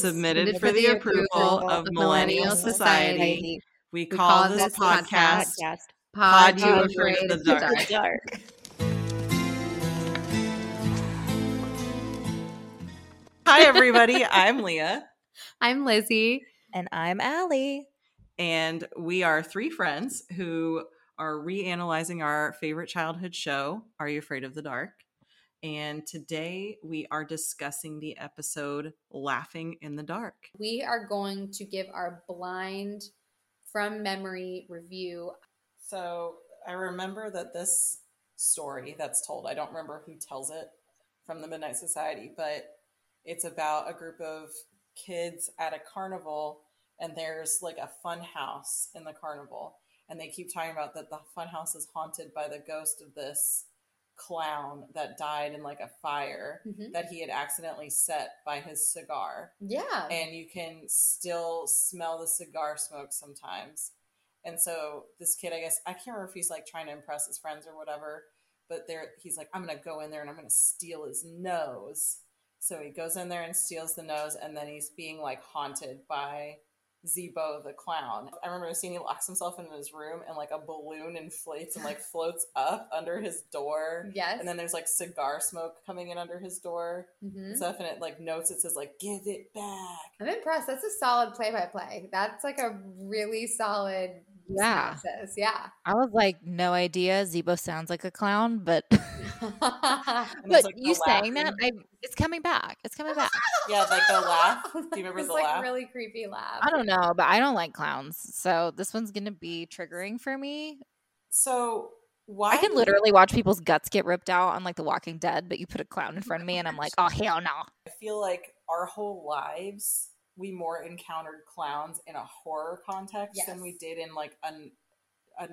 submitted for the approval of Millennial Society. We call this podcast Pod You Afraid of the Dark. Hi, everybody. I'm Leah. I'm Lizzie. And I'm Allie. And we are three friends who are reanalyzing our favorite childhood show, Are You Afraid of the Dark? And today we are discussing the episode Laughing in the Dark. We are going to give our blind from memory review. So I remember that this story that's told, I don't remember who tells it from the Midnight Society, but it's about a group of kids at a carnival, and there's like a fun house in the carnival. And they keep talking about that the fun house is haunted by the ghost of this clown that died in like a fire that he had accidentally set by his cigar. Yeah. And you can still smell the cigar smoke sometimes. And so this kid, I guess, I can't remember if he's like trying to impress his friends or whatever, but he's like, I'm going to go in there and I'm going to steal his nose. So he goes in there and steals the nose, and then he's being like haunted by Zebo the clown. I remember seeing he locks himself in his room and like a balloon inflates and like floats up under his door. Yes. And then there's like cigar smoke coming in under his door and stuff, and it like notes, it says like, give it back. I'm impressed. That's a solid play-by-play. That's like a really solid synopsis. Yeah. I was like, no idea. Zebo sounds like a clown, but but like you saying that, it's coming back. It's coming back. Yeah, like the laugh. Do you remember the laugh? It's like really creepy laugh. I don't know, but I don't like clowns, so this one's going to be triggering for me. So why? I can literally watch people's guts get ripped out on like The Walking Dead, but you put a clown in front of me and I'm like, oh, hell no. I feel like our whole lives, we more encountered clowns in a horror context than we did in like a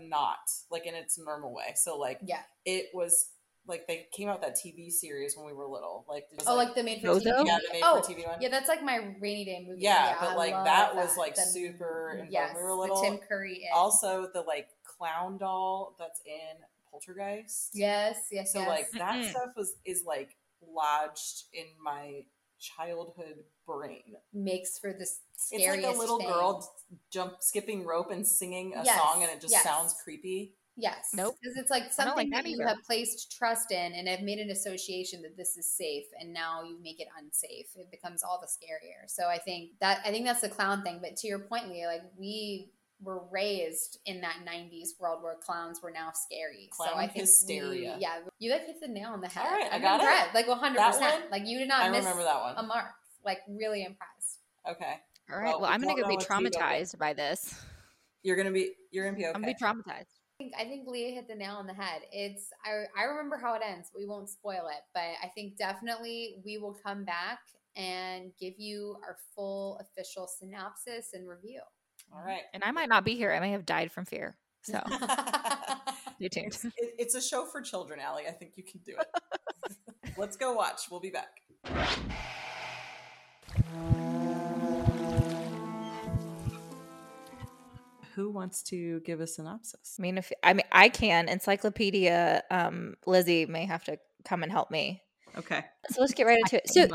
not, like in its normal way. So like it was... Like, they came out that TV series when we were little. Like the Made for TV one? Yeah, the Made for TV one. Yeah, that's like my rainy day movie. Yeah, but like that was like super when we were little. The Tim Curry. Also, the like clown doll that's in Poltergeist. Yes. So like that stuff is like lodged in my childhood brain. Makes for this scariest thing. It's like a little girl skipping rope and singing a song, and it just sounds creepy. Yes. Nope. Because it's like something like that you have placed trust in and have made an association that this is safe, and now you make it unsafe. It becomes all the scarier. So I think that's the clown thing. But to your point, Leah, like we were raised in that 90s world where clowns were now scary. Clown so I think hysteria. You like hit the nail on the head. All right, I got it. Like 100%. Like you did not miss a mark. Like really impressed. Okay. All right. Well I'm going to be traumatized by this. You're going to be okay. I'm going to be traumatized. I think Leah hit the nail on the head. It's I remember how it ends. But we won't spoil it, but I think definitely we will come back and give you our full official synopsis and review. All right. And I might not be here. I may have died from fear. So stay tuned. It's a show for children, Allie. I think you can do it. Let's go watch. We'll be back. Who wants to give a synopsis? I mean, I can. Encyclopedia Lizzie may have to come and help me. Okay. So let's get right into it. So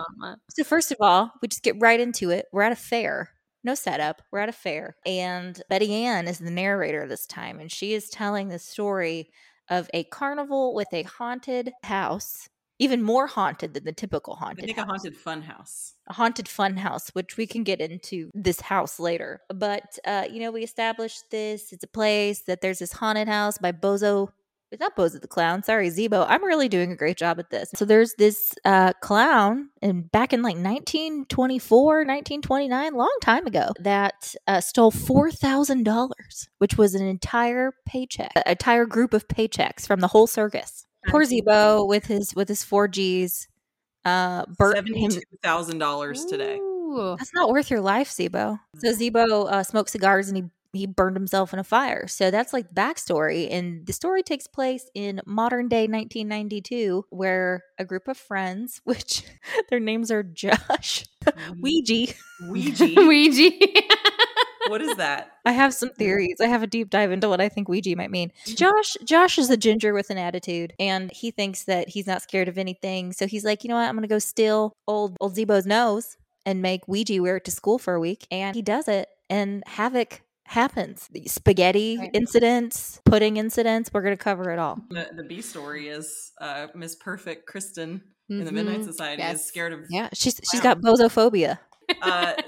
first of all, we just get right into it. We're at a fair. No setup. We're at a fair. And Betty Ann is the narrator this time. And she is telling the story of a carnival with a haunted house. Even more haunted than the typical haunted house. I think a haunted fun house. A haunted fun house, which we can get into this house later. But, we established this. It's a place that there's this haunted house by Bozo. It's not Bozo the Clown. Sorry, Zebo. I'm really doing a great job at this. So there's this clown and back in like 1924, 1929, long time ago, that stole $4,000, which was an entire paycheck, an entire group of paychecks from the whole circus. Poor Zebo with his 4 Gs. $72,000 today. Ooh, that's not worth your life, Zebo. So Zebo smoked cigars and he burned himself in a fire. So that's like the backstory. And the story takes place in modern day 1992, where a group of friends, which their names are Josh, Ouija. What is that? I have some theories. I have a deep dive into what I think Ouija might mean. Josh is a ginger with an attitude, and he thinks that he's not scared of anything. So he's like, you know what? I'm going to go steal old Zebo's nose and make Ouija wear it to school for a week. And he does it, and havoc happens. The spaghetti incidents, pudding incidents, we're going to cover it all. The B story is Miss Perfect Kristen in the Midnight Society is scared of... Yeah, she's got bozophobia.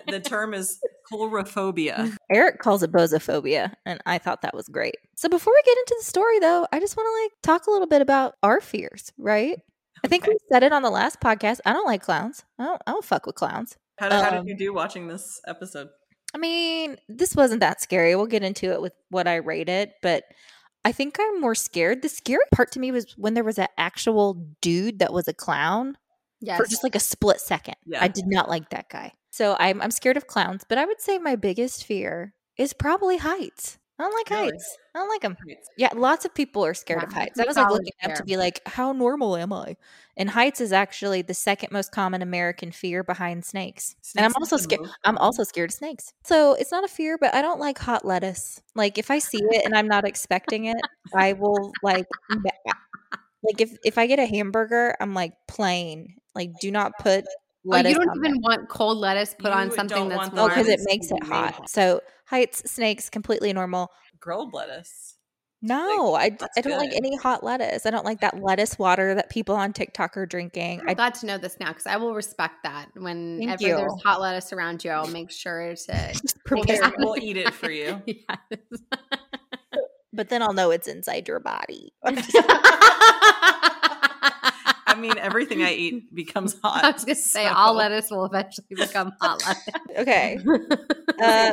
The term is coulrophobia. Eric calls it bozophobia, and I thought that was great. So before we get into the story, though, I just want to talk a little bit about our fears, right? I think we said it on the last podcast. I don't like clowns. I don't fuck with clowns. How did you do watching this episode? I mean, this wasn't that scary. We'll get into it with what I rated, but I think I'm more scared. The scary part to me was when there was an actual dude that was a clown for just like a split second. Yeah. I did not like that guy. So I'm scared of clowns, but I would say my biggest fear is probably heights. I don't like heights. I don't like them. Yeah, lots of people are scared of heights. I was like looking up to be like, how normal am I? And heights is actually the second most common American fear behind snakes. And I'm also scared. I'm also scared of snakes. So it's not a fear, but I don't like hot lettuce. Like if I see it and I'm not expecting it, I will like if I get a hamburger, I'm like plain. Like do not put lettuce. Oh, you don't even want cold lettuce put on something that's warm. Oh, because it makes it hot. So heights, snakes, completely normal. Grilled lettuce. No, like, I don't like any hot lettuce. I don't like that lettuce water that people on TikTok are drinking. I'm glad to know this now because I will respect that. Whenever there's hot lettuce around you, I'll make sure to prepare. We'll eat it for you. Yes. But then I'll know it's inside your body. I mean, everything I eat becomes hot. I was going to say, all lettuce will eventually become hot lettuce. Okay.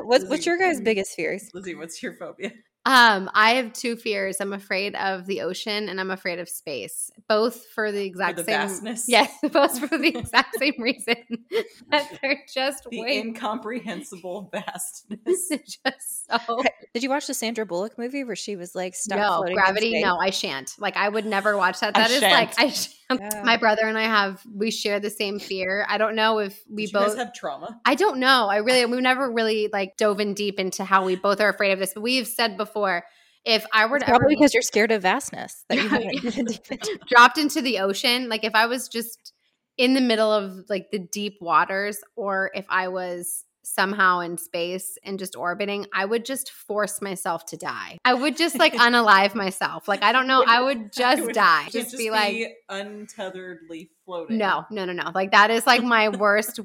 What's your guys' biggest fears? Lizzie, what's your phobia? I have two fears. I'm afraid of the ocean and I'm afraid of space, both for the exact same vastness. Yes, both for the exact same reason that they're just incomprehensible vastness. Just so. Did you watch the Sandra Bullock movie where she was like stuck floating in space? No, I shan't. Like I would never watch that. I shan't. Yeah. My brother and I we share the same fear. I don't know if you guys have trauma. I don't know. We've never really like dove in deep into how we both are afraid of this, but we've said before, if I were to probably because you're scared of vastness that you dropped into the ocean, like if I was just in the middle of like the deep waters, or if I was somehow in space and just orbiting, I would just force myself to die. I would just like unalive myself. Like I don't know, I would just die. Just be like untetheredly floating. No. Like that is like my worst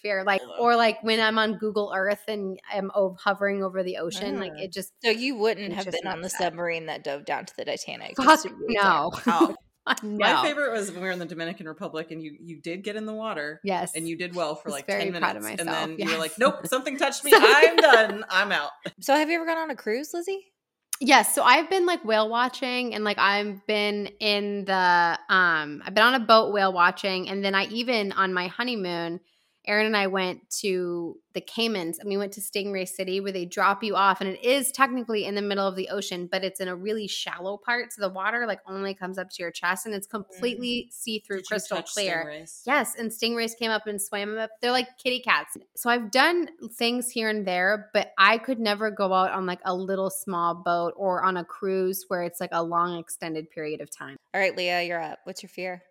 fear. Like or like when I'm on Google Earth and I'm hovering over the ocean, like it just. So you wouldn't have been on the submarine that dove down to the Titanic? Fuck no. No. My favorite was when we were in the Dominican Republic and you did get in the water. Yes. And you did well for like 10 minutes. Proud of myself. And then you were like, nope, something touched me. I'm done. I'm out. So have you ever gone on a cruise, Lizzie? Yes. So I've been like whale watching and like I've been on a boat whale watching. And then on my honeymoon, Erin and I went to the Caymans and we went to Stingray City where they drop you off. And it is technically in the middle of the ocean, but it's in a really shallow part. So the water like only comes up to your chest and it's completely see-through. Did crystal clear. Stingrays? Yes. And stingrays came up and swam up. They're like kitty cats. So I've done things here and there, but I could never go out on like a little small boat or on a cruise where it's like a long extended period of time. All right, Leah, you're up. What's your fear?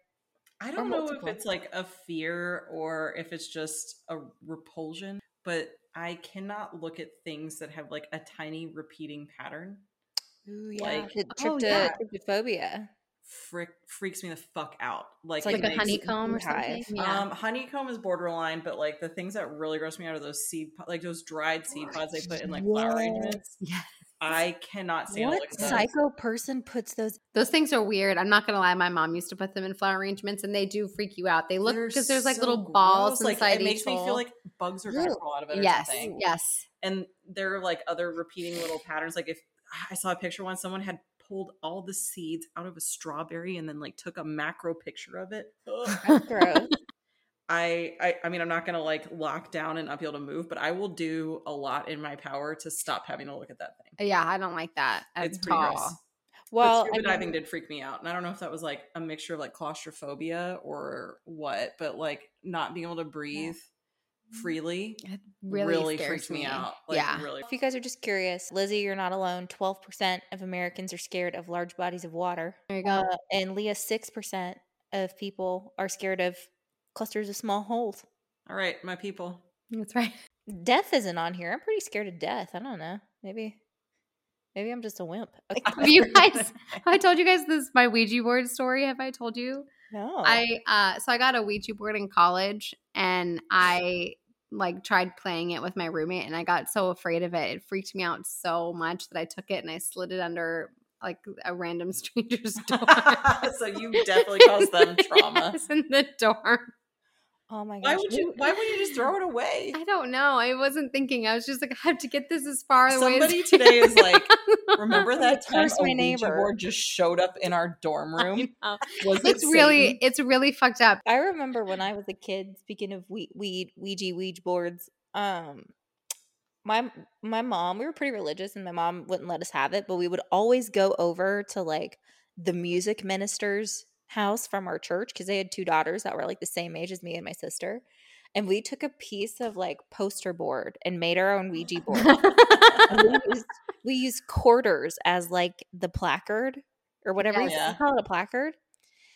I don't know if it's like a fear or if it's just a repulsion, but I cannot look at things that have like a tiny repeating pattern. Ooh, yeah. Like tryptophobia. Freaks me the fuck out. Like, it's like a honeycomb or something. Yeah. Honeycomb is borderline, but like the things that really gross me out are those those dried seed pods they put in like flower arrangements. Yes. I cannot stand it. What psycho person puts those? Those things are weird. I'm not going to lie. My mom used to put them in flower arrangements and they do freak you out. They look because there's like little balls inside each hole. It makes me feel like bugs are going to crawl out of it or something. Yes. And there are like other repeating little patterns. Like if I saw a picture once, someone had pulled all the seeds out of a strawberry and then like took a macro picture of it. That's gross. I mean, I'm not going to like lock down and not be able to move, but I will do a lot in my power to stop having to look at that thing. Yeah, I don't like that at all. It's pretty gross. Well, scuba diving did freak me out. And I don't know if that was like a mixture of like claustrophobia or what, but like not being able to breathe freely really freaks me out. Like, really. If you guys are just curious, Lizzie, you're not alone. 12% of Americans are scared of large bodies of water. There you go. And Leah, 6% of people are scared of clusters of small holes. All right, my people. That's right. Death isn't on here. I'm pretty scared of death. I don't know. Maybe I'm just a wimp. Okay. Have you guys? Have I told you guys this my Ouija board story? Have I told you? No. So I got a Ouija board in college, and I tried playing it with my roommate, and I got so afraid of it. It freaked me out so much that I took it and I slid it under a random stranger's door. So you definitely caused them trauma. Yes, in the dorm. Oh my gosh. Why would you just throw it away? I don't know. I wasn't thinking. I was just I have to get this as far away. Somebody today is remember that time my neighbor board just showed up in our dorm room? It's really fucked up. I remember when I was a kid, speaking of Ouija boards, my mom, we were pretty religious and my mom wouldn't let us have it, but we would always go over to the music minister's house from our church because they had two daughters that were the same age as me and my sister, and we took a piece of poster board and made our own Ouija board. we used quarters as the placard or whatever. You call it a placard.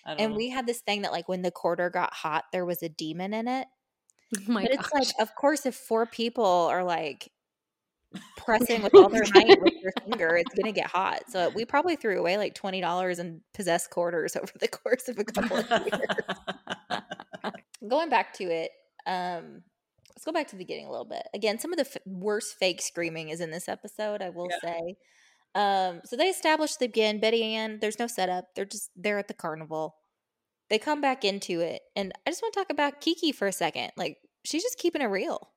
I don't know. We had this thing that when the quarter got hot there was a demon in it. Oh my gosh. It's of course if four people are pressing with all their might with your finger, it's gonna get hot. So we probably threw away $20 in possessed quarters over the course of a couple of years. Going back to it, let's go back to the beginning a little bit. Again, some of the worst fake screaming is in this episode, I will say. So they established the begin. Betty Ann, there's no setup. They're just there at the carnival. They come back into it, and I just want to talk about Kiki for a second. She's just keeping it real.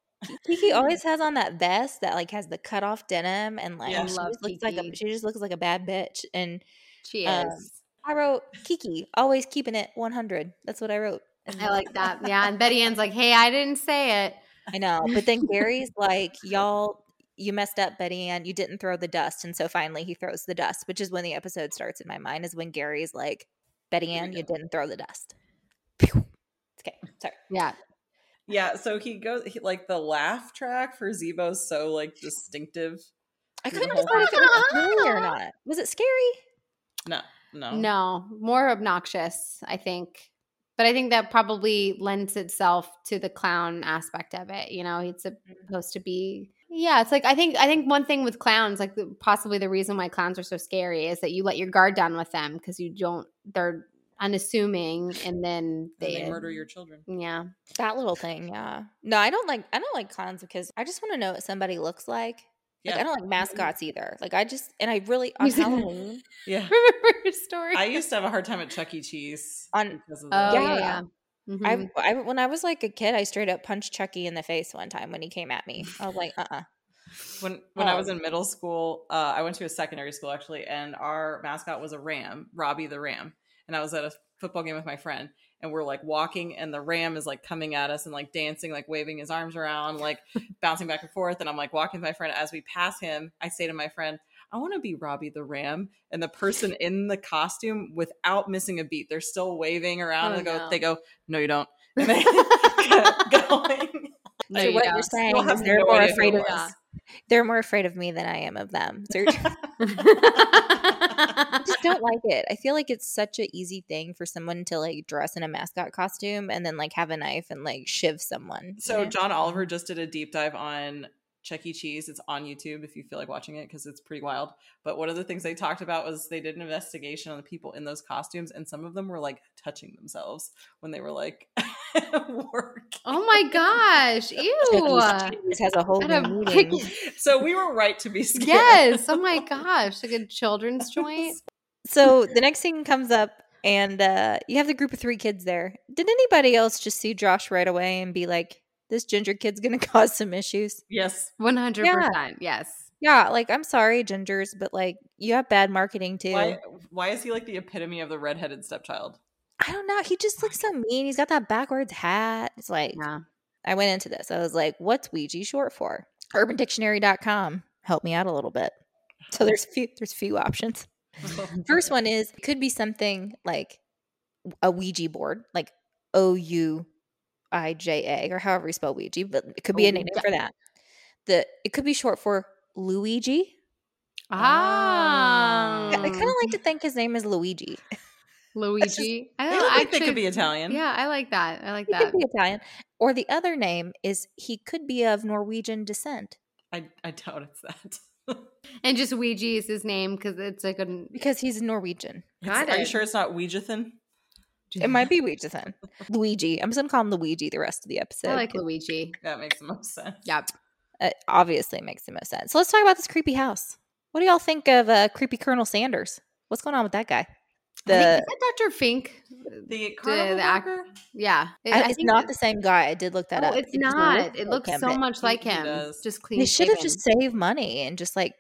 Kiki always has on that vest that has the cut off denim, and she just looks like a bad bitch, and she is. I wrote Kiki always keeping it 100. That's what I wrote. I like that. Yeah, and Betty Ann's hey, I didn't say it. I know, but then Gary's y'all, you messed up, Betty Ann. You didn't throw the dust, and so finally he throws the dust, which is when the episode starts in my mind. Is when Gary's Betty Ann, you didn't throw the dust. Pew. Okay, sorry. Yeah. Yeah, so he goes the laugh track for Zebo's so distinctive. I couldn't decide if it was scary or not. Was it scary? No, more obnoxious, I think. But I think that probably lends itself to the clown aspect of it. You know, it's supposed to be. Yeah, it's I think one thing with clowns, possibly the reason why clowns are so scary is that you let your guard down with them because you don't. They're unassuming, and then they murder your children. Yeah, that little thing. Yeah, no, I don't like clowns because I just want to know what somebody looks like. Yeah. I don't like mascots either. On Halloween. Yeah, remember your story. I used to have a hard time at Chuck E. Cheese because of that. Yeah. Mm-hmm. I when I was a kid, I straight up punched Chuck E. in the face one time when he came at me. I was When I was in middle school, I went to a secondary school actually, and our mascot was a ram, Robbie the Ram. And I was at a football game with my friend, and we're walking, and the ram is coming at us and dancing, waving his arms around, bouncing back and forth. And I'm walking with my friend. As we pass him, I say to my friend, I want to be Robbie the Ram. And the person in the costume, without missing a beat, they're still waving around. They go, no, you don't. And they kept going. No, so you're saying is they're more afraid of us. They're more afraid of me than I am of them. So I just don't like it. I feel it's such an easy thing for someone to dress in a mascot costume and then have a knife and shiv someone. So John Oliver just did a deep dive on Chuck E. Cheese. It's on YouTube if you feel like watching it because it's pretty wild. But one of the things they talked about was they did an investigation on the people in those costumes, and some of them were touching themselves when they were work. Oh my gosh! Ew. This has a whole new meaning. So we were right to be scared. Yes. Oh my gosh! Like a children's joint. So the next thing comes up, and you have the group of three kids there. Did anybody else just see Josh right away and be like, this ginger kid's going to cause some issues? Yes. 100%. Yes. Yeah. I'm sorry, gingers, but you have bad marketing too. Why is he the epitome of the redheaded stepchild? I don't know. He just looks so mean. He's got that backwards hat. It's yeah. I went into this. I was what's Ouija short for? UrbanDictionary.com. Help me out a little bit. So there's few options. First one is it could be something like a Ouija board, like OUIJA or however you spell Ouija, but it could be a nickname for that. It could be short for Luigi. I kind of like to think his name is Luigi. Luigi. I think they could be Italian. Yeah, I like that. He could be Italian. Or the other name is he could be of Norwegian descent. I doubt it's that. And just Ouija is his name because it's like a because he's Norwegian. Are you sure it's not Ouijathan? It might be Ouijathan. Luigi. I'm just gonna call him Luigi the rest of the episode. I like Luigi. That makes the most sense. Yep. It obviously makes the most sense. So let's talk about this creepy house. What do y'all think of creepy Colonel Sanders? What's going on with that guy? Is that Dr. Fink? The actor? Yeah. It's not the same guy. I did look that up. It's not. It looks so much like him. Just clean. They should have just saved money and just like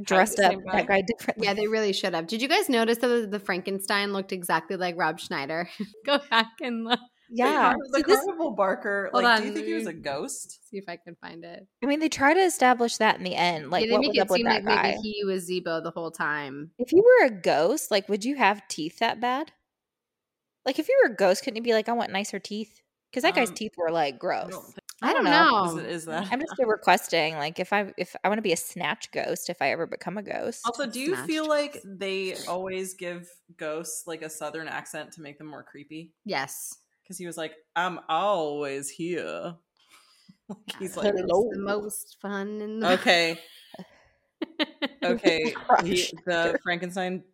dressed up that guy differently. Yeah, they really should have. Did you guys notice that the Frankenstein looked exactly like Rob Schneider? Go back and look. Yeah. The carnival barker. Do you think he was a ghost? See if I can find it. I mean, they try to establish that in the end. Like, yeah, they make it seem like maybe he was Zebo the whole time. If you were a ghost, like, would you have teeth that bad? Like, if you were a ghost, couldn't you be like, I want nicer teeth? Because that guy's teeth were, like, gross. I don't know. Is that? I'm just requesting, like, if I want to be a snatch ghost, if I ever become a ghost. Also, do you feel like they always give ghosts, like, a southern accent to make them more creepy? Yes. Because he was like, I'm always here. He's like, hello. The most fun in the Okay. The Frankenstein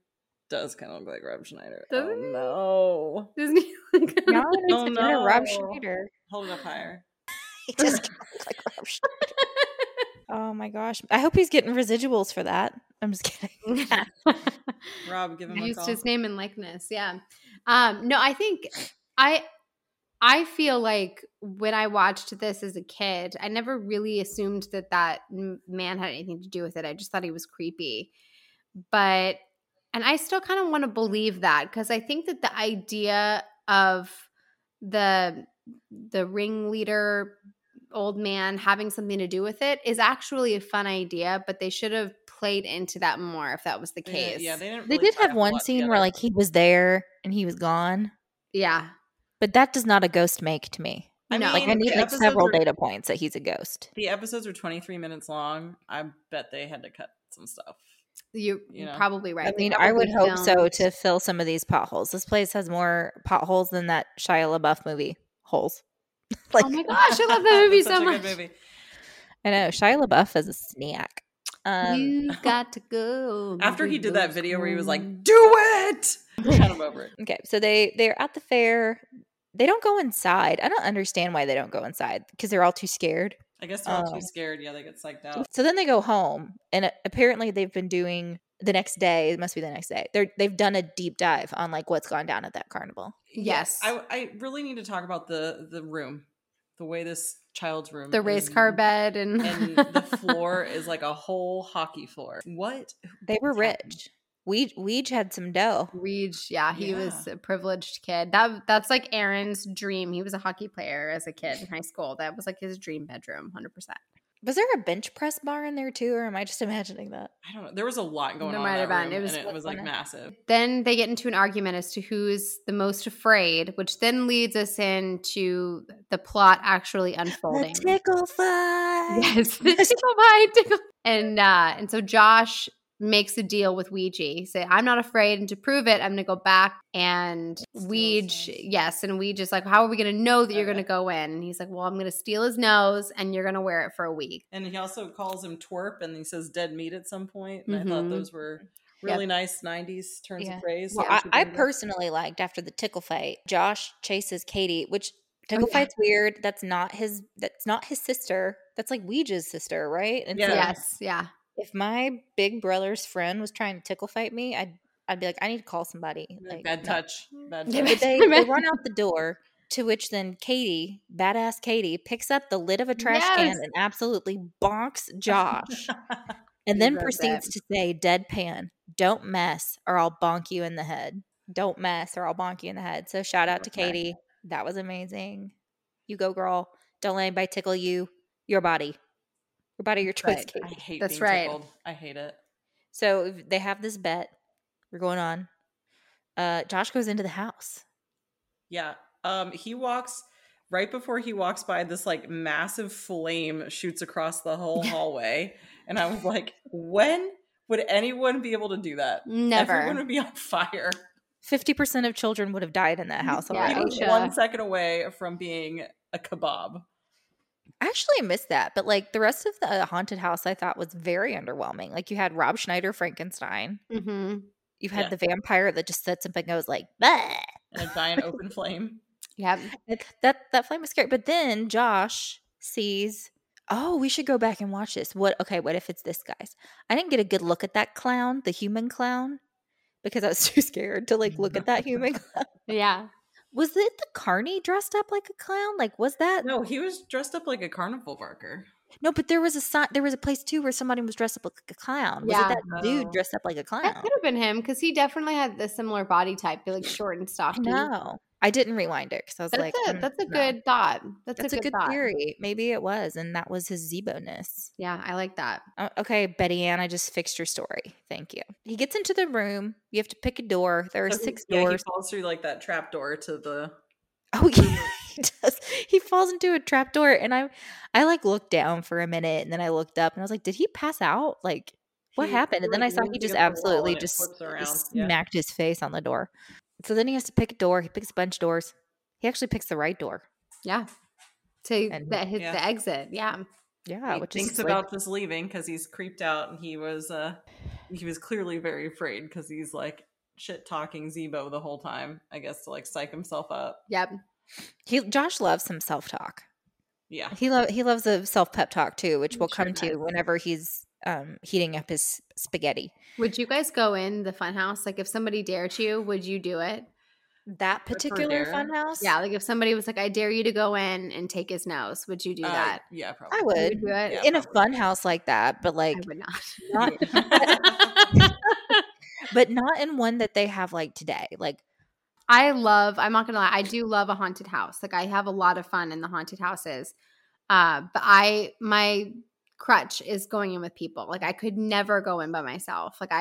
does kind of look like Rob Schneider. Doesn't he? Doesn't he look like Rob Schneider? Hold it up higher. He just kind of look like Rob Schneider. Oh my gosh. I hope he's getting residuals for that. I'm just kidding. Rob, give him a call. Used his name and likeness. Yeah. No, I think I feel like when I watched this as a kid, I never really assumed that that man had anything to do with it. I just thought he was creepy. And I still kind of want to believe that because I think that the idea of the ringleader old man having something to do with it is actually a fun idea, but they should have played into that more if that was the case. Yeah, they didn't really did have one scene where like he was there and he was gone. Yeah. But that does not a ghost make to me. I mean, I need like several data points that he's a ghost. The episodes are 23 minutes long. I bet they had to cut some stuff. You're probably right. I mean, I would hope so to fill some of these potholes. This place has more potholes than that Shia LaBeouf movie, Holes. Like, oh my gosh, I love that movie so much. Good movie. I know. Shia LaBeouf is a snack. You got to go. After he did that video where he was like, do it! Cut him over it. Okay, so they're at the fair. They don't go inside. I don't understand why they don't go inside because they're all too scared. I guess they're all too scared. Yeah, they get psyched out. So then they go home, and apparently they've been doing the next day. It must be the next day. They've done a deep dive on like what's gone down at that carnival. Yes, I really need to talk about the room, the way this child's room, the race car bed, and the floor is like a whole hockey floor. What they were rich. Weege had some dough. Weege, yeah. He was a privileged kid. That's like Aaron's dream. He was a hockey player as a kid in high school. That was like his dream bedroom, 100%. Was there a bench press bar in there too, or am I just imagining that? I don't know. There was a lot going on in that room, and it was like massive. Then they get into an argument as to who's the most afraid, which then leads us into the plot actually unfolding. The tickle fight. Yes, the tickle fight. And so Josh makes a deal with Ouija. Say, I'm not afraid, and to prove it, I'm going to go back. And Ouija, yes, and Ouija's like, how are we going to know that you're going to go in? And he's like, well, I'm going to steal his nose, and you're going to wear it for a week. And he also calls him twerp, and he says dead meat at some point. And I thought those were really nice 90s turns of phrase. Well, I personally liked after the tickle fight, Josh chases Katie, which tickle fight's weird. That's not his sister. That's like Ouija's sister, right? And if my big brother's friend was trying to tickle fight me, I'd be like, I need to call somebody. Like, bad touch. But they run out the door, to which then Katie, badass Katie, picks up the lid of a trash can and absolutely bonks Josh. And then proceeds to say, deadpan, don't mess or I'll bonk you in the head. Don't mess or I'll bonk you in the head. So shout out to Katie. That was amazing. You go, girl. Don't let anybody tickle you. Your body. About your choice, Katie. I hate That's being tickled. I hate it. So they have this bet. We're going on. Josh goes into the house. Yeah. He walks right before he walks by this like massive flame shoots across the whole hallway. And I was like, when would anyone be able to do that? Never. Everyone would be on fire. 50% of children would have died in that house already. Yeah, 1 second away from being a kebab. I actually missed that, but like the rest of the haunted house I thought was very underwhelming. Like you had Rob Schneider Frankenstein. Mm-hmm. You had the vampire that just sits up and goes like, bah! And a giant open flame. Yeah. That flame was scary. But then Josh sees, oh, we should go back and watch this. What if it's this guy's? I didn't get a good look at that clown, the human clown, because I was too scared to like look at that human clown. Yeah. Was it the carny dressed up like a clown? Like, was that? No, he was dressed up like a carnival barker. No, but there was a place too where somebody was dressed up like a clown. Was it that dude dressed up like a clown? That could have been him because he definitely had the similar body type, like short and stocky. No, I didn't rewind it because I was good thought. That's a good thought. Theory. Maybe it was, and that was his Zebo-ness. Yeah, I like that. Okay, Betty Ann, I just fixed your story. Thank you. He gets into the room. You have to pick a door. There are six doors. He falls through like that trap door to the. Oh yeah, he does. He falls into a trapdoor, and I like looked down for a minute, and then I looked up, and I was like, "Did he pass out? Like, what happened?" And then I saw he just absolutely just smacked his face on the door. So then he has to pick a door. He picks a bunch of doors. He actually picks the right door. Yeah, to the exit. Yeah, yeah. He thinks about just leaving because he's creeped out, and he was clearly very afraid because he's like. Shit talking Zebo the whole time, I guess, to like psych himself up. Yep. Josh loves some self talk. Yeah. He loves a self pep talk too, which we'll come to whenever he's heating up his spaghetti. Would you guys go in the fun house? Like if somebody dared you, would you do it? That particular fun house? Yeah. Like if somebody was like, I dare you to go in and take his nose, would you do that? Yeah, probably. I would. You would do it? Yeah, in a fun house like that, but like I would not. But not in one that they have like today. Like I'm not going to lie. I do love a haunted house. Like I have a lot of fun in the haunted houses. But my crutch is going in with people. Like I could never go in by myself. Like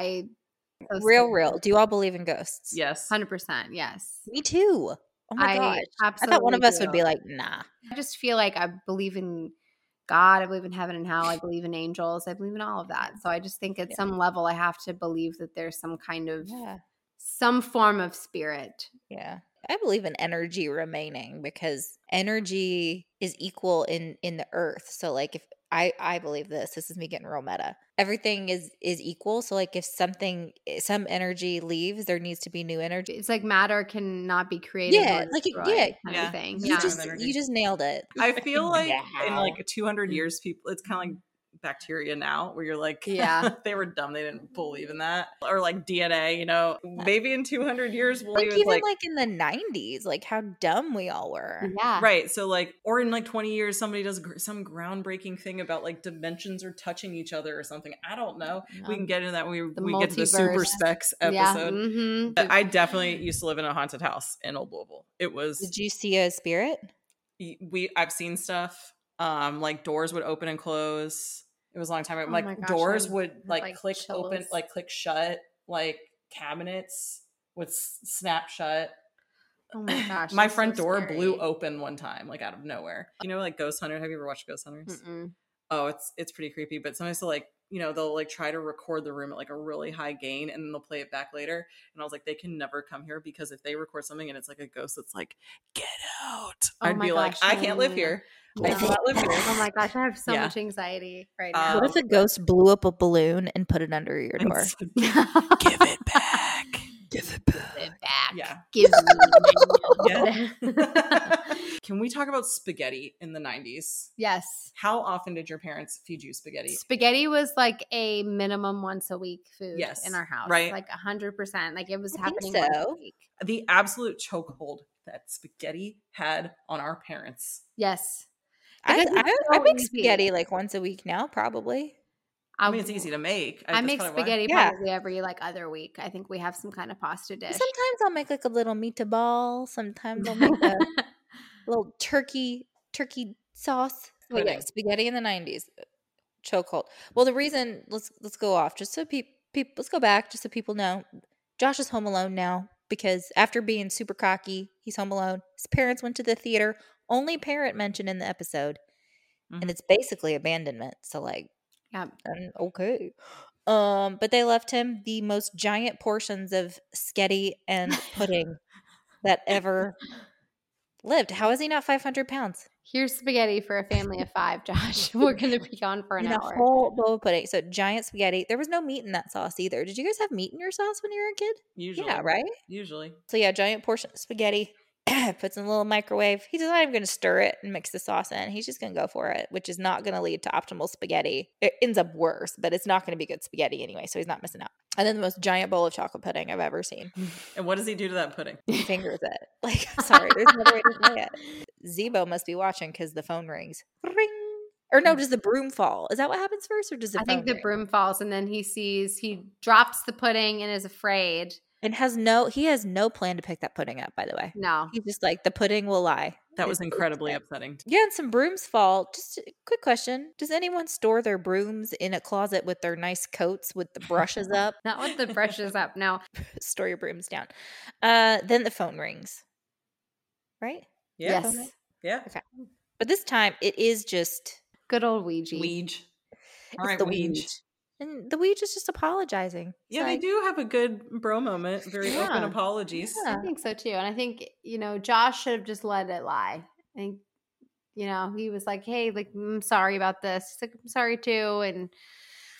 real. Do you all believe in ghosts? Yes. 100%. Yes. Me too. Oh my gosh. Absolutely I thought one of us would be like, nah. I just feel like I believe in God, I believe in heaven and hell. I believe in angels. I believe in all of that. So I just think at some level I have to believe that there's some kind of some form of spirit. Yeah. I believe in energy remaining because energy is equal in the earth. So like if I believe this is me getting real meta. Everything is equal. So like if some energy leaves, there needs to be new energy. It's like matter cannot be created. Yeah, like kind of thing. You just nailed it. I feel like in like 200 years, people it's kind of like bacteria now, where you're like, they were dumb, they didn't believe in that, or like DNA. You know, maybe in 200 years, we'll like even like in the 90s, like how dumb we all were. Yeah, right. So like, or in like 20 years, somebody does some groundbreaking thing about like dimensions or touching each other or something. I don't know. We can get into that when we get to the Super Specs episode. Yeah. Mm-hmm. But I definitely used to live in a haunted house in Old Louisville. It was. Did you see a spirit? I've seen stuff. Like doors would open and close. It was a long time ago. Doors would like click chills. Open, like click shut, like cabinets would snap shut. Oh my gosh. My front door blew open one time, like out of nowhere. You know, like Ghost Hunters. Have you ever watched Ghost Hunters? Mm-mm. Oh, it's pretty creepy. But sometimes they'll like, you know, they'll like try to record the room at like a really high gain and then they'll play it back later. And I was like, they can never come here because if they record something and it's like a ghost that's like, get out. Oh I'd be like, I can't live here. No. Oh my gosh, I have so much anxiety right now. What if the ghost blew up a balloon and put it under your door? Give it back. Give it back. Yeah. Give me Can we talk about spaghetti in the 90s? Yes. How often did your parents feed you spaghetti? Spaghetti was like a minimum once a week food in our house. Right. Like 100%. Like it was happening once a week. The absolute chokehold that spaghetti had on our parents. Yes. I make spaghetti like once a week now, probably. I mean, it's easy to make. I make spaghetti probably every like other week. I think we have some kind of pasta dish. Sometimes I'll make like a little meatball. Sometimes I'll make a little turkey sauce. But yeah, spaghetti in the 90s. Chokehold. Well, the reason let's go off just so people let's go back just so people know. Josh is home alone now because after being super cocky, he's home alone. His parents went to the theater. Only parent mentioned in the episode, and it's basically abandonment. So, like, okay. But they left him the most giant portions of sketty and pudding that ever lived. How is he not 500 pounds? Here's spaghetti for a family of five, Josh. We're going to be gone for an hour. A whole bowl of pudding. So giant spaghetti. There was no meat in that sauce either. Did you guys have meat in your sauce when you were a kid? Usually. Yeah, right? Usually. So yeah, giant portion of spaghetti. Puts in a little microwave. He's not even going to stir it and mix the sauce in. He's just going to go for it, which is not going to lead to optimal spaghetti. It ends up worse, but it's not going to be good spaghetti anyway, so he's not missing out. And then the most giant bowl of chocolate pudding I've ever seen. And what does he do to that pudding? He fingers it. Like, I'm sorry, there's another way to say it. Zebo must be watching because the phone rings. Ring. Or no, does the broom fall? Is that what happens first, or does the phone ring? I think the broom falls, and then he drops the pudding and is afraid. And he has no plan to pick that pudding up, by the way. No. He's just like, the pudding will lie. That was incredibly upsetting. Yeah, and some brooms fall. Just a quick question. Does anyone store their brooms in a closet with their nice coats with the brushes up? Not with the brushes up, no. Store your brooms down. Then the phone rings. Right? Yeah. Yes. Yeah. Okay. But this time, it is just... good old Ouija. Ouija. All right, Ouija. And the Ouija is just apologizing. Yeah, so they do have a good bro moment. Very open apologies. Yeah. I think so too. And I think, Josh should have just let it lie. And, he was like, hey, like, I'm sorry about this. He's like, I'm sorry too.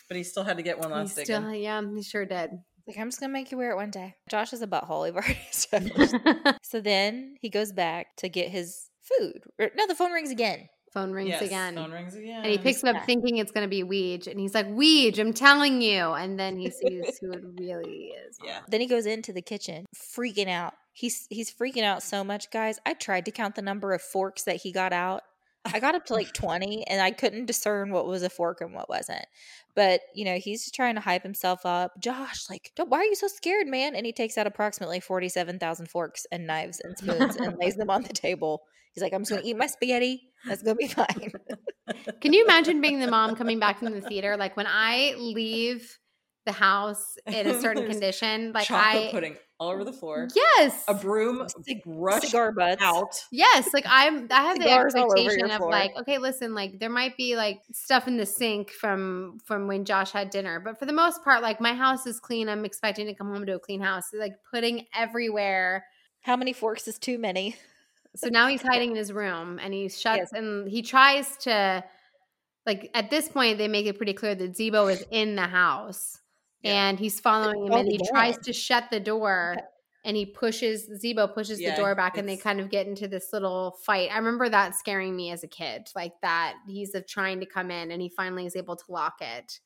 But he still had to get one last dig in. Yeah, he sure did. Like, I'm just going to make you wear it one day. Josh is a butthole. We've already established. So then he goes back to get his food. No, the phone rings again. Phone rings again. And he picks it up thinking it's going to be Ouija. And he's like, Ouija, I'm telling you. And then he sees who it really is. Yeah. Then he goes into the kitchen, freaking out. He's freaking out so much, guys. I tried to count the number of forks that he got out. I got up to like 20, and I couldn't discern what was a fork and what wasn't. But, he's just trying to hype himself up. Josh, like, why are you so scared, man? And he takes out approximately 47,000 forks and knives and spoons and lays them on the table. He's like, I'm just going to eat my spaghetti. That's going to be fine. Can you imagine being the mom coming back from the theater? Like, when I leave the house in a certain condition, like chocolate pudding all over the floor. Yes. A broom rushed out. Yes. Like I have cigars the expectation of floor. Like, okay, listen, like there might be like stuff in the sink from when Josh had dinner. But for the most part, like my house is clean. I'm expecting to come home to a clean house. Like pudding everywhere. How many forks is too many? So now he's hiding in his room and he shuts and he tries to, like at this point, they make it pretty clear that Zebo is in the house. Yeah. And he's following him and he tries to shut the door and Zebo pushes the door back and they kind of get into this little fight. I remember that scaring me as a kid, like that he's trying to come in and he finally is able to lock it.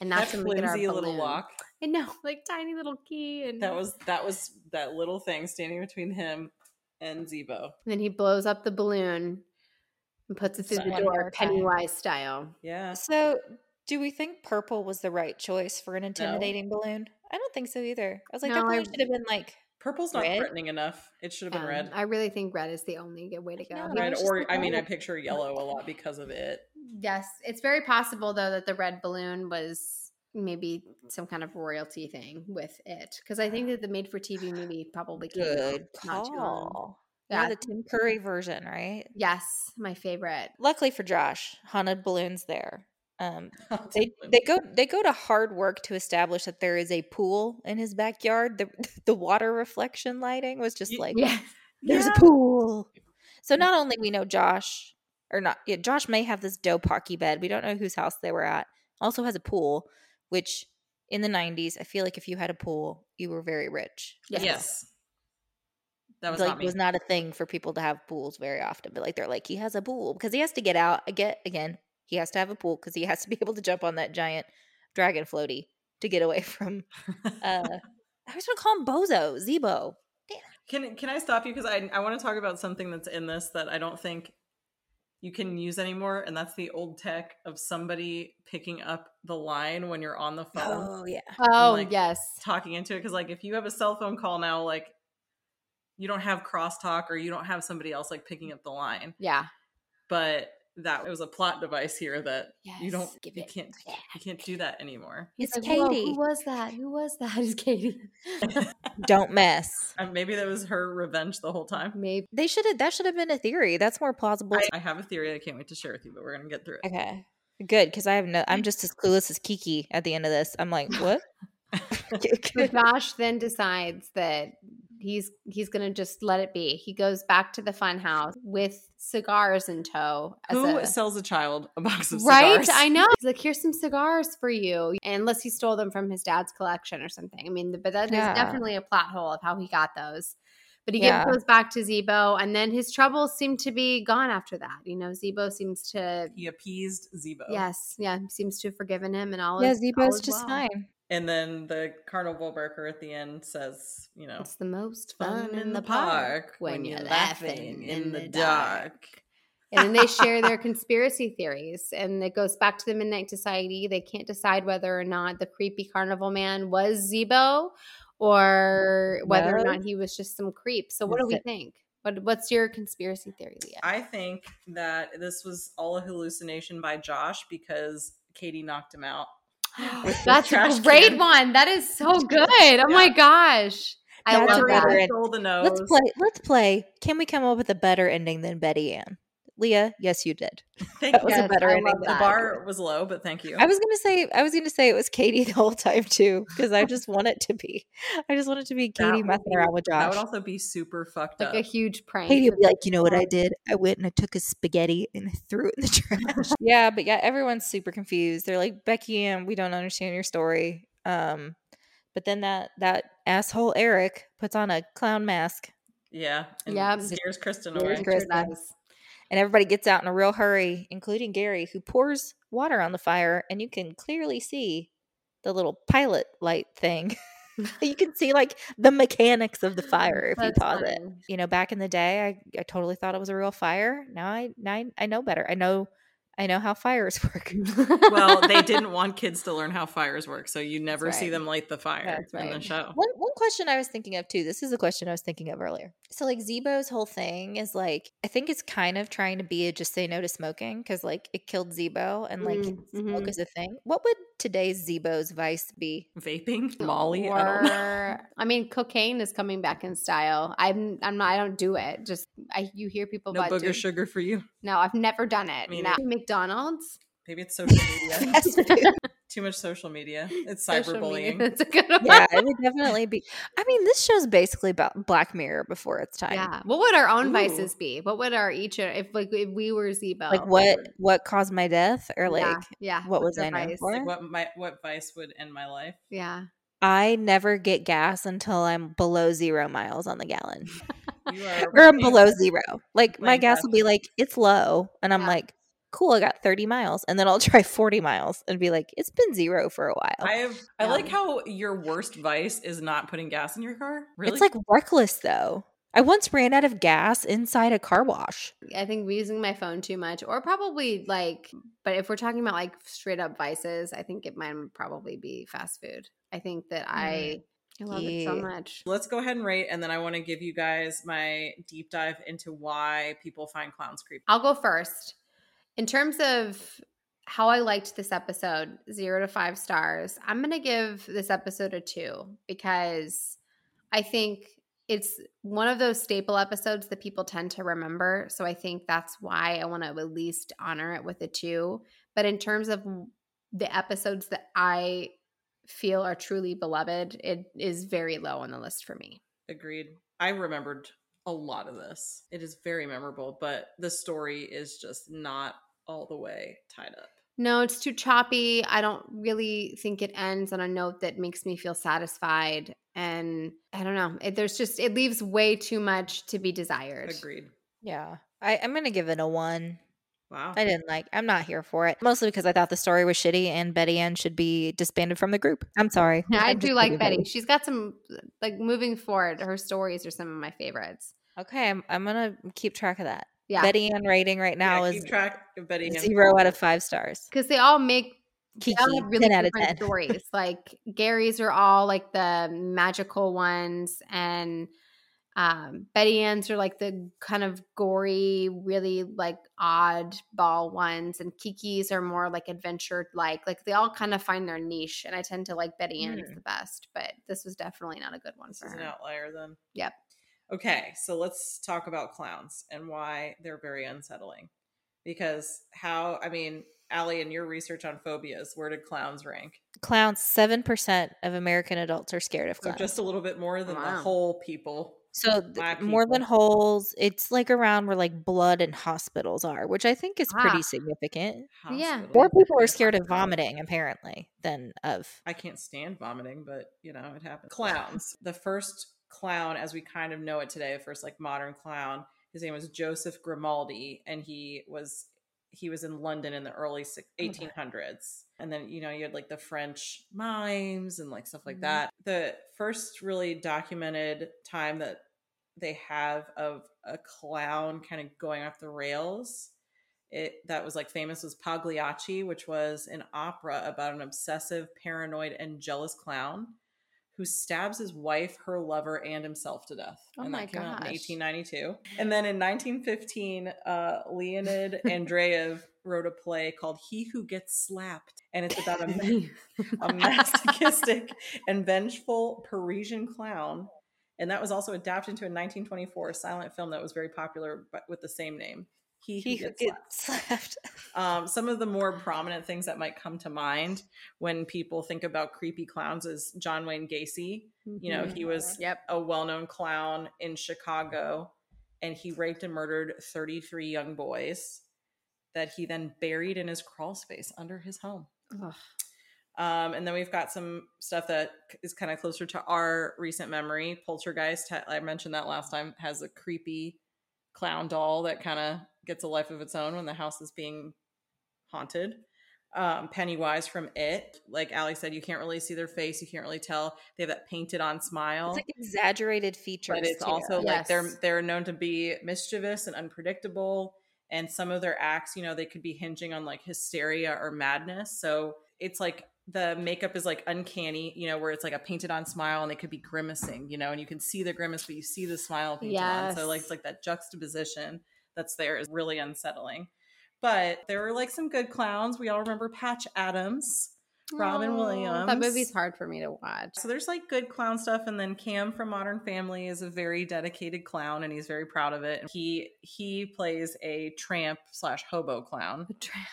And that's that flimsy little lock. I know, like tiny little key. And that was that little thing standing between him and Zebo. And then he blows up the balloon and puts it through the door, Pennywise style. Yeah. So... do we think purple was the right choice for an intimidating balloon? I don't think so either. I was like, that probably should have been like purple's not threatening enough. It should have been red. I really think red is the only good way to go. Red, or I mean, I picture yellow a lot because of it. Yes, it's very possible though that the red balloon was maybe some kind of royalty thing with it, because I think that the made-for-TV movie probably came out not too long. Yeah, the Tim Curry version, right? Yes, my favorite. Luckily for Josh, haunted balloons there. They go to hard work to establish that there is a pool in his backyard. The water reflection lighting was just like, there's a pool. So not only we know Josh may have this dope hockey bed. We don't know whose house they were at. Also has a pool, which in the 90s, I feel like if you had a pool, you were very rich. Yes. That was, like, not was not a thing for people to have pools very often. But like they're like, he has a pool because he has to get out again. He has to have a pool because he has to be able to jump on that giant dragon floaty to get away from I was going to call him Bozo, Zebo. Damn. Can I stop you? Because I want to talk about something that's in this that I don't think you can use anymore, and that's the old tech of somebody picking up the line when you're on the phone. Oh, yeah. Oh, like, yes. Talking into it. Because, like, if you have a cell phone call now, like, you don't have crosstalk or you don't have somebody else, like, picking up the line. Yeah. But... that it was a plot device here that you can't do that anymore. It's like, Katie. Who was that? It's Katie. Don't mess. And maybe that was her revenge the whole time. Maybe that should have been a theory. That's more plausible. I have a theory I can't wait to share with you, but we're gonna get through it. Okay. Good, because I have no. I'm just as clueless as Kiki at the end of this. I'm like, what? So Josh then decides that he's gonna just let it be. He goes back to the fun house with cigars in tow. Who sells a child a box of cigars? Right, I know. He's like, here's some cigars for you, unless he stole them from his dad's collection or something. I mean, but that is definitely a plot hole of how he got those. But he goes back to Zebo, and then his troubles seem to be gone after that. You know, Zebo seems to – He appeased Zebo. Yes. Yeah. Seems to have forgiven him and all. Yeah, Zebo's just fine. And then the carnival barker at the end says, you know – It's the most fun in the park when you're laughing in the dark. And then they share their conspiracy theories, and it goes back to the Midnight Society. They can't decide whether or not the creepy carnival man was Zebo or whether or not he was just some creep. So what do we think? What's your conspiracy theory, Leah? I think that this was all a hallucination by Josh because Katie knocked him out. That's a great one. That is so good. Oh, my gosh. I love that. Let's play. Can we come up with a better ending than Betty Ann? Leah, yes, you did. That was a better ending. The bar was low, but thank you. I was gonna say it was Katie the whole time too, because I just want it to be. I just want it to be Katie messing around with Josh. That would also be super fucked up. Like a huge prank. Katie would be like, you know what I did? I went and I took a spaghetti and I threw it in the trash. but everyone's super confused. They're like, Becky Ann, we don't understand your story. But then that asshole Eric puts on a clown mask. Yeah. And scares Kristen away. And everybody gets out in a real hurry, including Gary, who pours water on the fire. And you can clearly see the little pilot light thing. You can see like the mechanics of the fire if That's you pause funny. It. You know, back in the day, I totally thought it was a real fire. Now I know better. I know how fires work. Well, they didn't want kids to learn how fires work, so you never see them light the fire in the show. One question I was thinking of, too. This is a question I was thinking of earlier. So, like, Zebo's whole thing is, like, I think it's kind of trying to be a just say no to smoking because, like, it killed Zebo and, like, smoke is a thing. What would today's Zebo's vice be? Vaping? Molly? Or, I mean, cocaine is coming back in style. I don't do it. Just you hear people about booger sugar for you? No, I've never done it. I mean, McDonald's. Maybe it's social media. Too much social media. It's cyberbullying. That's a good one. Yeah, it would definitely be. I mean, this show's basically about Black Mirror before its time. Yeah. What would our own vices be? What would our if we were Zebo? Like what caused my death, or like what was I known for? Like what vice would end my life? Yeah. I never get gas until I'm below 0 miles on the gallon. Or I'm below zero. Like my gas will be like it's low, and I'm like, cool, I got 30 miles, and then I'll try 40 miles and be like, it's been zero for a while. I like how your worst vice is not putting gas in your car. Really? It's like reckless, though. I once ran out of gas inside a car wash. I think using my phone too much, or probably like, but if we're talking about like straight up vices, I think mine would probably be fast food. I think that I love it so much. Let's go ahead and rate, and then I want to give you guys my deep dive into why people find clowns creepy. I'll go first. In terms of how I liked this episode, 0 to 5 stars, I'm going to give this episode a 2 because I think it's one of those staple episodes that people tend to remember. So I think that's why I want to at least honor it with a 2. But in terms of the episodes that I feel are truly beloved, it is very low on the list for me. Agreed. I remembered a lot of this. It is very memorable, but the story is just not all the way tied up. No, it's too choppy. I don't really think it ends on a note that makes me feel satisfied. And I don't know. It leaves way too much to be desired. Agreed. Yeah. I'm going to give it a 1. Wow. I'm not here for it. Mostly because I thought the story was shitty and Betty Ann should be disbanded from the group. I'm sorry. Yeah, I do like Betty. She's got some, like, moving forward, her stories are some of my favorites. Okay. I'm going to keep track of that. Yeah. Betty Ann rating right now is track of Betty Ann. 0 out of 5 stars. Because they all make Kiki, they all really 10 out of 10 stories. Like Gary's are all like the magical ones, and Betty Ann's are like the kind of gory, really like oddball ones, and Kiki's are more like adventure like they all kind of find their niche, and I tend to like Betty Ann's the best, but this was definitely not a good one for her. This is an outlier then. Yep. Okay, so let's talk about clowns and why they're very unsettling, because I mean Allie, in your research on phobias, where did clowns rank? Clowns, 7% of American adults are scared of clowns. So just a little bit more than the whole people. So more than holes. It's like around where like blood and hospitals are, which I think is pretty significant. Yeah. More people are scared of vomiting apparently than of. I can't stand vomiting, but you know, it happens. Clowns. The first clown as we kind of know it today, the first like modern clown, his name was Joseph Grimaldi, and he was in London in the early 1800s. And then, you know, you had like the French mimes and like stuff like that. The first really documented time that they have of a clown kind of going off the rails, that was like famous, was Pagliacci, which was an opera about an obsessive, paranoid, and jealous clown who stabs his wife, her lover, and himself to death. Oh, and that came out in 1892. And then in 1915, Leonid Andreyev wrote a play called He Who Gets Slapped. And it's about a masochistic and vengeful Parisian clown. And that was also adapted into a 1924 silent film that was very popular but with the same name. He Who Gets Slapped. Some of the more prominent things that might come to mind when people think about creepy clowns is John Wayne Gacy. You know, he was a well-known clown in Chicago, and he raped and murdered 33 young boys that he then buried in his crawl space under his home. And then we've got some stuff that is kind of closer to our recent memory. Poltergeist, I mentioned that last time, has a creepy clown doll that kind of gets a life of its own when the house is being haunted. Pennywise from It, like Allie said, you can't really see their face, you can't really tell. They have that painted on smile. It's like exaggerated features, but it's also like they're known to be mischievous and unpredictable, and some of their acts, you know, they could be hinging on like hysteria or madness. So it's like the makeup is like uncanny, you know, where it's like a painted on smile and they could be grimacing, you know, and you can see the grimace, but you see the smile painted on. So like, it's like that juxtaposition that's there is really unsettling. But there were like some good clowns. We all remember Patch Adams, Robin Williams. That movie's hard for me to watch. So there's like good clown stuff. And then Cam from Modern Family is a very dedicated clown and he's very proud of it. He plays a tramp/hobo clown.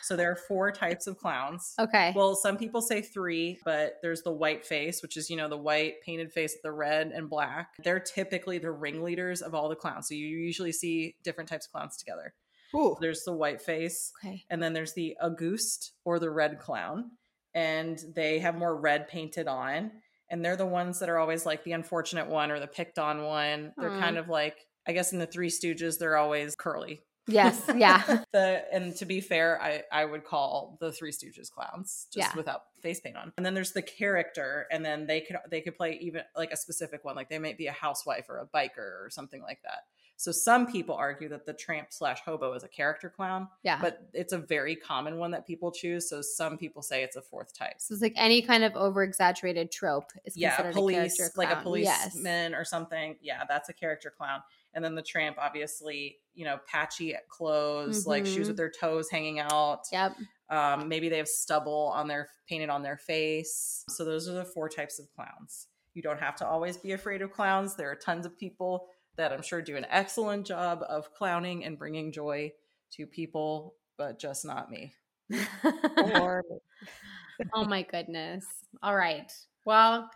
So there are 4 types of clowns. Okay. Well, some people say 3, but there's the white face, which is, you know, the white painted face with the red and black. They're typically the ringleaders of all the clowns. So you usually see different types of clowns together. Ooh. There's the white face. Okay. And then there's the Auguste or the red clown. And they have more red painted on, and they're the ones that are always like the unfortunate one or the picked on one. They're kind of like, I guess in the Three Stooges, they're always curly. Yes. Yeah. And to be fair, I would call the Three Stooges clowns just without face paint on. And then there's the character, and then they could play even like a specific one. Like they might be a housewife or a biker or something like that. So some people argue that the tramp/hobo is a character clown, but it's a very common one that people choose. So some people say it's a 4th type. So it's like any kind of over-exaggerated trope is considered a character clown. Like a policeman or something. Yeah, that's a character clown. And then the tramp, obviously, you know, patchy clothes, like shoes with their toes hanging out. Yep. Maybe they have stubble painted on their face. So those are the 4 types of clowns. You don't have to always be afraid of clowns. There are tons of people that I'm sure do an excellent job of clowning and bringing joy to people, but just not me. Oh my goodness. All right. Well,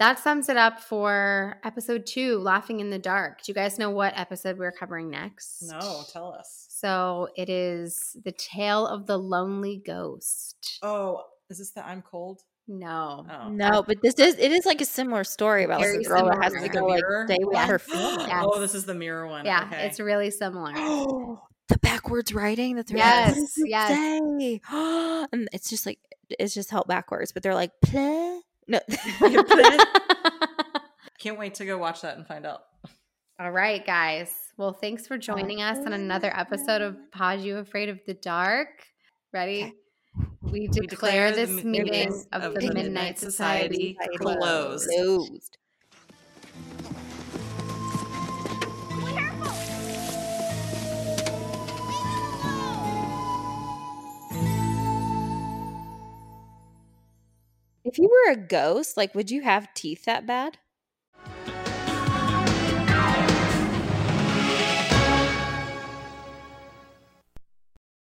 that sums it up for episode 2, Laughing in the Dark. Do you guys know what episode we're covering next? No, tell us. So it is The Tale of the Lonely Ghost. Oh, is this the I'm Cold? No, but it is like a similar story about like, the girl that has to go like stay with her family. Oh, this is the mirror one. Yeah, okay. It's really similar. The backwards writing that they're like, yes. And it's just like, it's just held backwards, but they're like, pleh. No. Can't wait to go watch that and find out. All right, guys. Well, thanks for joining us on another episode of Pod You Afraid of the Dark. Ready? Okay. We declare this meeting of the Midnight Society closed. If you were a ghost, like, would you have teeth that bad?